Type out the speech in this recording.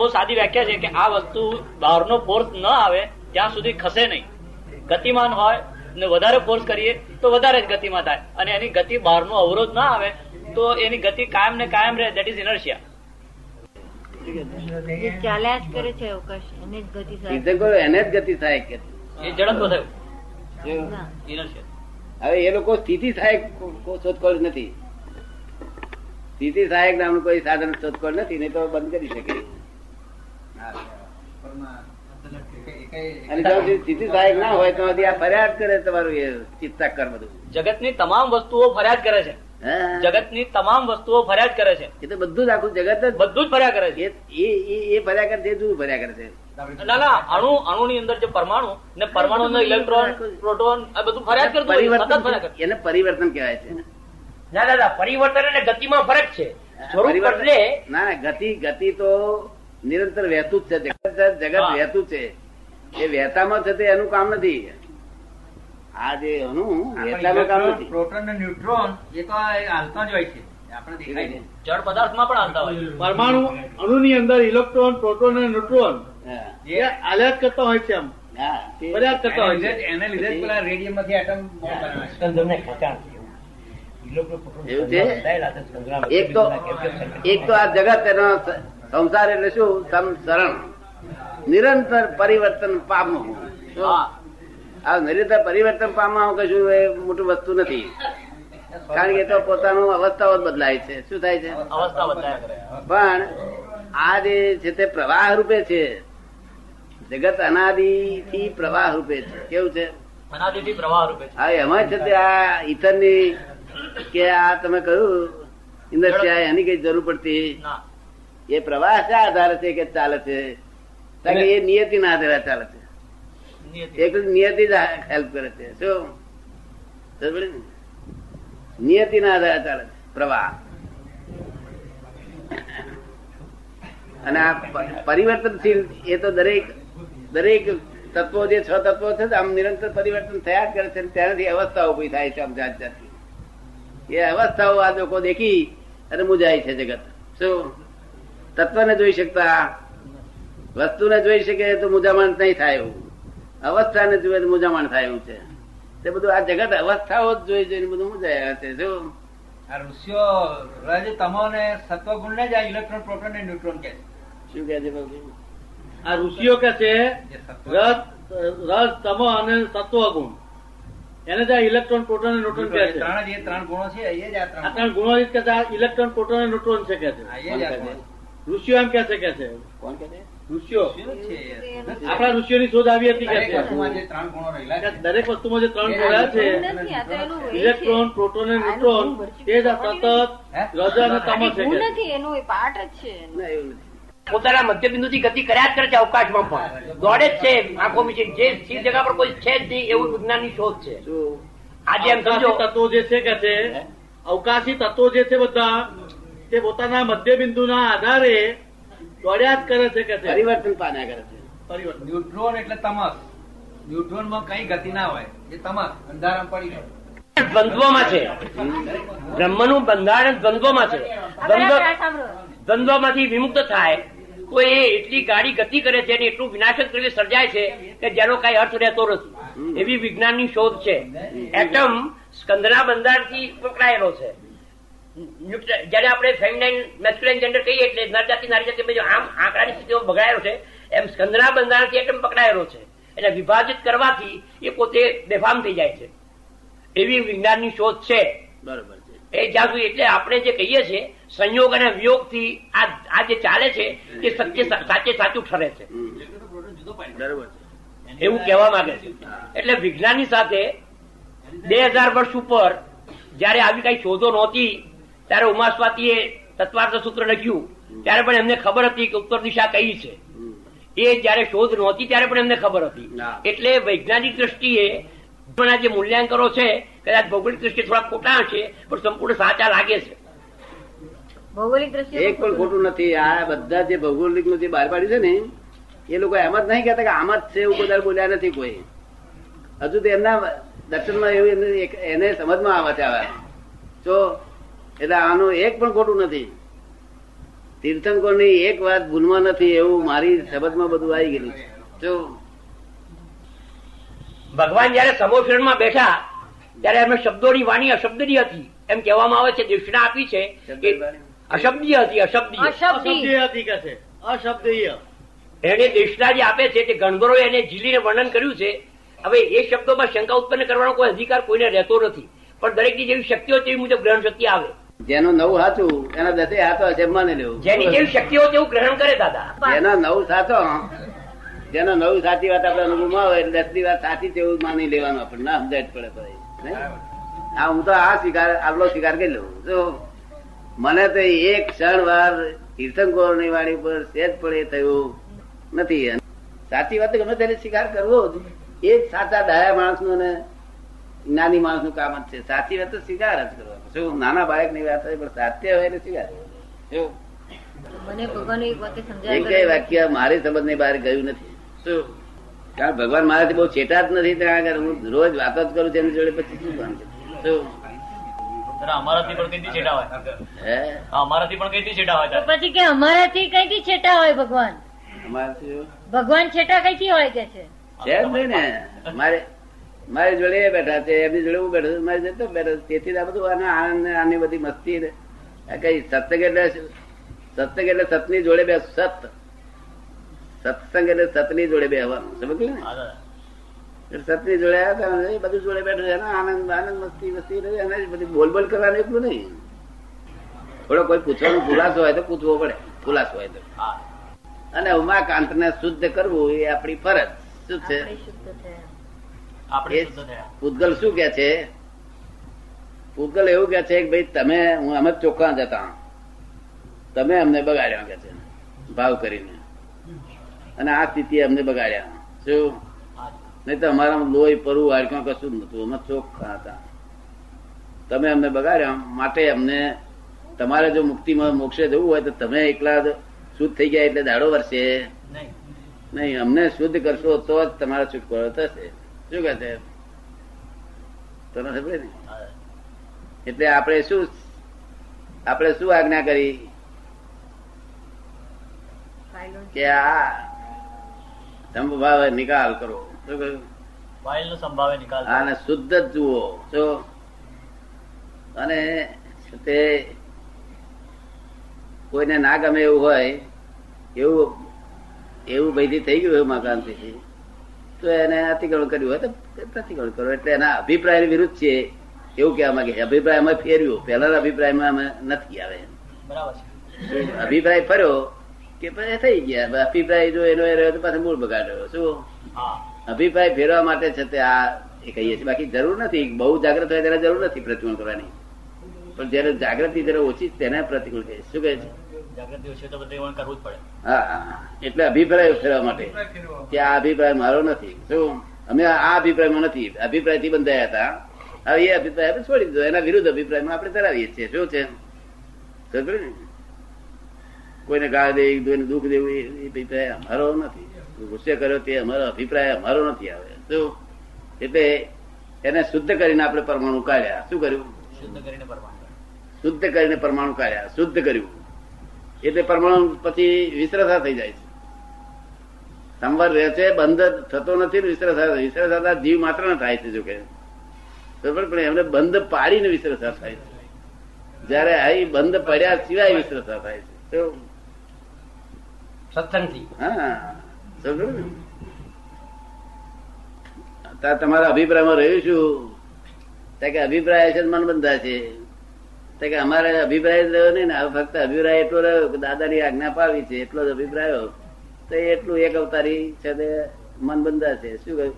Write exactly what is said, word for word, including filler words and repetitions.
બહુ સાદી વ્યાખ્યા છે કે આ વસ્તુ બહારનો ફોર્સ ન આવે ત્યાં સુધી ખસે નહીં. ગતિમાન હોય ને વધારે ફોર્સ કરીએ તો વધારે જ ગતિમાં થાય, અને એની ગતિ બહારનો અવરોધ ના આવે તો એની ગતિ કાયમ ને કાયમ રહે. That is inertia. ચાલ્યા જ કરે છે અવકાશ, એને જ ગતિ થાય, એને જ ગતિ થાય કે એ ઝડપ થયું ઇનર્શિયા. હવે એ લોકો સ્થિતિ સહાયક શોધખોળ નથી, સ્થિતિ સહાયક નામનું કોઈ સાધન શોધખોળ નથી, નહીં તો બંધ કરી શકે. અને જો સ્થિતિ સહાયક ના હોય તો આ ફરિયાદ કરે તમારું એ ચિત્તા કર. બધું જગતની તમામ વસ્તુઓ ફરિયાદ કરે છે, જગતની તમામ વસ્તુઓ ફરિયાદ કરે છે. એ તો બધું જ આખું જગત જ બધું જ ફરિયાદ કરે છે. એ ફરિયાદ કરે છે, જુદું ફરિયાદ કરે છે. ના ના અણુ અણુ ની અંદર જે પરમાણુ ને પરમાણુ નો ઇલેક્ટ્રોન પ્રોટોન આ બધું ફરિયાદ કરતું હોય, સતત ફરિયાદ કરે. એને પરિવર્તન કહેવાય છે. ના દાદા, પરિવર્તન અને ગતિમાં ફરક છે. સ્વરૂપ બદલે ના ના ગતિ ગતિ તો નિરંતર વહેતું જ છે. જગત વહેતું છે, એ વહેતામાં છે તે એનું કામ નથી. આ જે અણુ વહેતામાં કામ નથી. પ્રોટોન અને ન્યુટ્રોન એ તો હાલતા જ હોય છે, આપણે દેખાય છે. જળ પદાર્થમાં પણ હાલતા હોય. પરમાણુ અણુની અંદર ઇલેક્ટ્રોન, પ્રોટોન અને ન્યુટ્રોન આયાત કરતા હોય છે, આમ ફરિયાદ કરતા હોય છે. એને લીધે પેલા રેડિયમ માંથી આટમ એક તો આ જગત એનો સંસાર એટલે શું સમસરણ નિરંતર પરિવર્તન પામવું. આ નિરંતર પરિવર્તન પામવા કશું એ મોટું વસ્તુ નથી, કારણ કે તો પોતાનું અવસ્થાઓ બદલાય છે. શું થાય છે? અવસ્થા બદલાય છે. પણ આ જે છે તે પ્રવાહ રૂપે છે. જગત અનાદિ થી પ્રવાહ રૂપે છે. કેવું છે? અનાદિ થી પ્રવાહ રૂપે છે. હા, એમાં છે તે આ ઇથર ની કે આ તમે કહ્યું ઇન્ડસ્ટ્રી એની કઈ જરૂર પડતી. એ પ્રવાહ શા આધારે છે કે ચાલે છે? કારણ કે એ નિયતિ ના આધારે ચાલે છે. એક નિયતિ જ હેલ્પ કરે છે. શું નિયતિ ના આધારે ચાલે છે પ્રવાહ? અને આ પરિવર્તનશીલ એ તો દરેક દરેક તત્વો જે છ તત્વો છે આમ નિરંતર પરિવર્તન થયા જ કરે છે. ત્યાંથી અવસ્થાઓ ઉભી થાય છે. આમ જાત જાતની એ અવસ્થાઓ આ લોકો દેખી અને મુજાય છે જગત. શું તત્વને જોઈ શકતા, વસ્તુને જોઈ શકે તો મુજામણ નહીં થાય એવું, અવસ્થાને જોઈ તો મુજામણ થાય એવું છે. તે બધું આ જગત અવસ્થાઓ જ જોઈ જોઈને બધું મુજાયા છે. શું ઋષિઓ રજ તમો ને સત્વગુણ ને જ આ ઇલેક્ટ્રોન, પ્રોટોન ને ન્યુટ્રોન કે છે. શું કે છે બાબુ? આ ઋષિઓ કે છે રજ તમો અને સત્વગુણ એને જ આ ઇલેક્ટ્રોન, પ્રોટોન ને ન્યુટ્રોન કે છે. ત્રણ જે ત્રણ ગુણો છે એ જ આ ત્રણ ત્રણ ગુણો જ કે છે. ઇલેક્ટ્રોન, પ્રોટોન ને ન્યુટ્રોન છે કે છે. ઋષિઓ એમ કે છે કે છે. કોણ કે છે? ઋષિઓ. આપણા ઋષિઓ ની શોધ આવી હતી કે દરેક વસ્તુમાં જે ત્રણ ગુણો છે ઇલેક્ટ્રોન, પ્રોટોન અને ન્યુટ્રોન એ જ સતત રજ અને તમસ છે. એનો પાર્ટ જ છે. પોતાના મધ્યબિંદુથી ગતિ કર્યા જ કરે છે. અવકાશમાં પણ દોડે જ છે. આંખો મીચી જે સ્થિર જગ્યા પર કોઈ છે જ નહીં એવું વિજ્ઞાનની શોધ છે. આજે એમ સમજો તત્વો જે છે કે છે અવકાશી તત્વો જે છે બધા તે પોતાના મધ્યબિંદુના આધારે દોડ્યા જ કરે છે કે પરિવર્તન પામ્યા કરે છે. પરિવર્તન ન્યુટ્રોન એટલે તમસ. ન્યુટ્રોન માં કઈ ગતિ ના હોય, એ તમસ અંધારામ પડી ગયો. દ્વંદ્વમાં છે બ્રહ્મનું બંધારણ. દ્વંદ્વમાં છે. દ્વંદ્વમાંથી વિમુક્ત થાય તો એ એટલી ગાડી ગતિ કરે છે અને એટલું વિનાશક રીતે સર્જાય છે કે જેનો કઈ અર્થ રહેતો નથી. એવી વિજ્ઞાનની શોધ છે. એટમ સ્કંદના બંધારણથી પકડાયેલો છે. જયારે આપણે ફેમિનાઇન મેસ્ક્યુલાઇન જેન્ડર કહીએ એટલે નર જાતિ નારી જાતિ આમ આંકડાની સ્થિતિમાં બગડાયેલો છે, એમ સ્કંદના બંધારણથી એટમ પકડાયેલો છે. એટલે વિભાજિત કરવાથી એ પોતે બેફામ થઈ જાય છે. એવી વિજ્ઞાનની શોધ છે. બરોબર છે. એ જ્યાં સુધી એટલે આપણે જે કહીએ છીએ સંયોગ અને વિયોગથી આ આ જે ચાલે છે એ સત્ય સાચે સાચું ઠરે છે. એવું કહેવા માંગે છે. એટલે વિજ્ઞાનની સાથે બે હજાર વર્ષ ઉપર જયારે આવી કઈ શોધો નહોતી ત્યારે ઉમા સ્વાતિએ તત્વાર્થ સૂત્ર લખ્યું ત્યારે પણ એમને ખબર હતી કે ઉત્તર દિશા કઈ છે. એ જયારે શોધ નહોતી ત્યારે પણ એમને ખબર હતી. એટલે વૈજ્ઞાનિક દ્રષ્ટિએ જે મૂલ્યાંકનો છે કદાચ ભૌગોલિક દ્રષ્ટિએ થોડા ખોટા હશે પણ સંપૂર્ણ સાચા લાગે છે. ભૌગોલિક દ્રષ્ટિએ એક પણ ખોટું નથી. આ બધા જે ભૌગોલિક નું જે બહાર પાડ્યું છે ને એ લોકો એમ જ નહીં કહેતા કે આમ જ છે એવું બધા બોલ્યા નથી કોઈ. હજુ તો એમના દર્શનમાં એવું એને સમજમાં આવે છે. તો એટલે આનું એક પણ ખોટું નથી. તીર્થંકરની એક વાત ભૂલમાં નથી એવું મારી શબ્દમાં બધું આવી ગયેલું છે. જો ભગવાન જયારે સમોફેરમાં બેઠા ત્યારે એમને શબ્દોની વાણી અશબ્દની હતી એમ કહેવામાં આવે છે. દક્ષિણા આપી છે અશબ્દીય હતી. અશબ્દીય હતી કે છે અશબ્દીય. એને દક્ષિણા જે આપે છે તે ગણગરો એને ઝીલીને વર્ણન કર્યું છે. હવે એ શબ્દોમાં શંકા ઉત્પન્ન કરવાનો કોઈ અધિકાર કોઈને રહેતો નથી, પણ દરેકની જેવી શક્તિઓ તેવી મુજબ ગ્રહણ શક્તિ આવે. જેનું નવ સાચું એના દસે હાથો જમવાને લેવું. જેની જેવી શક્તિઓ તેવું ગ્રહણ કરે દાદા. જેના નવ સાચો જેનો નવ સાચી વાત આપડે અનુભવમાં આવે એટલે દસની વાત સાચી તેવું માની લેવાનું. આપણને ના સમજાય પડે પડે. હા, હું તો આ સ્વીકાર આટલો સ્વીકાર કરી લઉં. જો મને તો એક ક્ષણ વાર તીર્થંકરની વાણી ઉપર સેજ પડે થયું નથી. સાચી વાત ગમે તેને સ્વીકાર કરવો જ એ જ સાચા ડાયા માણસનો ને નાની માણસ નું કામ જ છે. સાચી વાત તો સ્વીકાર જ કરવાનો. શું નાના બાળક ની વાત હોય પણ સાચી હોય ને સ્વીકાર. એક વાક્ય મારી સમજ ની બહાર ગયું નથી. શું કારણ ભગવાન મારાથી બહુ છેટા જ નથી ત્યાં આગળ. હું રોજ વાત જ કરું તેની જોડે પછી શું કામ છે? અમારાથી પણ કઈ છેટા હોય. અમારાથી પણ કઈ છેટા હોય પછી કે અમારાથી કઈ છેટા હોય ભગવાન. અમારાથી ભગવાન છેટા કઈ હોય કે છે ને મારે મારી જોડે બેઠા છે એમની જોડે હું બેઠો મારી જતો બેઠો. તેથી આ બધું આનંદ આની બધી મસ્તી કઈ. સત્સંગ એટલે સત્સંગ એટલે સતની જોડે બે સત સત્સંગ એટલે સતની જોડે બેહવાનું સમજ્યું ને. સતની જોડે આવ્યા બધું જોડે બેઠો છે આનંદ આનંદ મસ્તી મસ્તી એને બધી બોલબોલ કરવાનું એટલું નહીં. થોડો કોઈ પૂછવાનો ખુલાસો હોય તો પૂછવો પડે ખુલાસો હોય તો. અને ઉમાકાંત ને શુદ્ધ કરવું એ આપણી ફરજ. શું છે પૂતગલ શું કે છે? પૂતગલ એવું કે છે કે ભાઈ તમે હું અમે ચોખ્ખા જતા તમે અમને બગાડ્યા કે છે ભાવ કરીને. અને આ સ્થિતિ અમને બગાડ્યા. શું નહીં તો અમારા લોહી પરુ હાડકા કશું જ નતું. અમે ચોખ્ખા હતા તમે અમને બગાડ્યા. માટે અમને તમારે જો મુક્તિમાં મોક્ષે જવું હોય તો તમે એકલા શુદ્ધ થઈ ગયા એટલે દાડો વરસે નહીં. અમને શુદ્ધ કરશો તો જ તમારો છુટકારો થશે. શું કહે છે તને ખબર ને? એટલે આપણે શું આપણે શું આજ્ઞા કરી કે આ સંભાવે નિકાલ કરો. શું કહ્યું? વાઇલનો સંભાવે નિકાલ. આને શુદ્ધ જ જુઓ. શું અને તે કોઈને ના ગમે એવું હોય એવું એવું ભયથી થઈ ગયું એવું મકાનથી તો એને અતિક્રમણ કર્યું હોય તો પ્રતિક્રમણ કરો. એટલે એના અભિપ્રાય વિરુદ્ધ છે એવું કહેવા માંગે છે. અભિપ્રાય અમે ફેરવ્યો પહેલાના અભિપ્રાયમાં અમે નથી આવે. અભિપ્રાય ફર્યો કે પછી થઈ ગયા. અભિપ્રાય જો એનો એ રહ્યો તો પાછું મૂળ બગાડ્યો. શું અભિપ્રાય ફેરવા માટે છે તે આ એ કહીએ છીએ. બાકી જરૂર નથી. બહુ જાગૃત હોય ત્યારે જરૂર નથી પ્રતિક્રમણ કરવાની. પણ જયારે જાગૃતિ જયારે ઓછી તેને પ્રતિક્રમણ કહે. શું કહે છે? જાગૃતિ ઓછી તો પ્રતિક્રમણ કરવું જ પડે. હા, એટલે અભિપ્રાય ફેરવા માટે કે આ અભિપ્રાય મારો નથી. શું અમે આ અભિપ્રાયમાં નથી. અભિપ્રાય થી બંધાયા હતા. હવે એ અભિપ્રાય આપણે છોડી દીધો. એના વિરુદ્ધ અભિપ્રાયમાં આપણે ધરાવીએ છીએ. શું છે કોઈને ગાળ દેવી કોઈને દુઃખ દેવું એ અભિપ્રાય અમારો નથી. ગુસ્સે કર્યો તે અમારો અભિપ્રાય અમારો નથી આવે. શું એટલે એને શુદ્ધ કરીને આપણે પરમાણુ કાઢ્યા. શું કર્યું? શુદ્ધ કરીને પરમાણુ શુદ્ધ કરીને પરમાણુ કાઢ્યા. શુદ્ધ કર્યું એટલે પરમાણુ પછી વિસ્તરતા થઈ જાય છે. સંવર રહે છે બંધ થતો નથી. વિસ્તરતા વિસ્તરતા જીવ માત્ર ના થાય છે. જો કે પણ એમને બંધ પાડીને વિસ્તરતા થાય છે. જયારે આ બંધ પડ્યા સિવાય વિસ્તરતા થાય છે. તો સત્સંગથી હા સમજો ને. અત્યારે તમારા અભિપ્રાયમાં રહ્યું શું કે અભિપ્રાય છે મન બંધા છે કે અમારે અભિપ્રાય જ રહ્યો નહીં ને. હવે ફક્ત અભિપ્રાય એટલો રહ્યો કે દાદાની આજ્ઞા પાવી છે એટલો જ અભિપ્રાયો તો એટલું એક અવતારી છે તે મન બંધા છે. શું કહ્યું?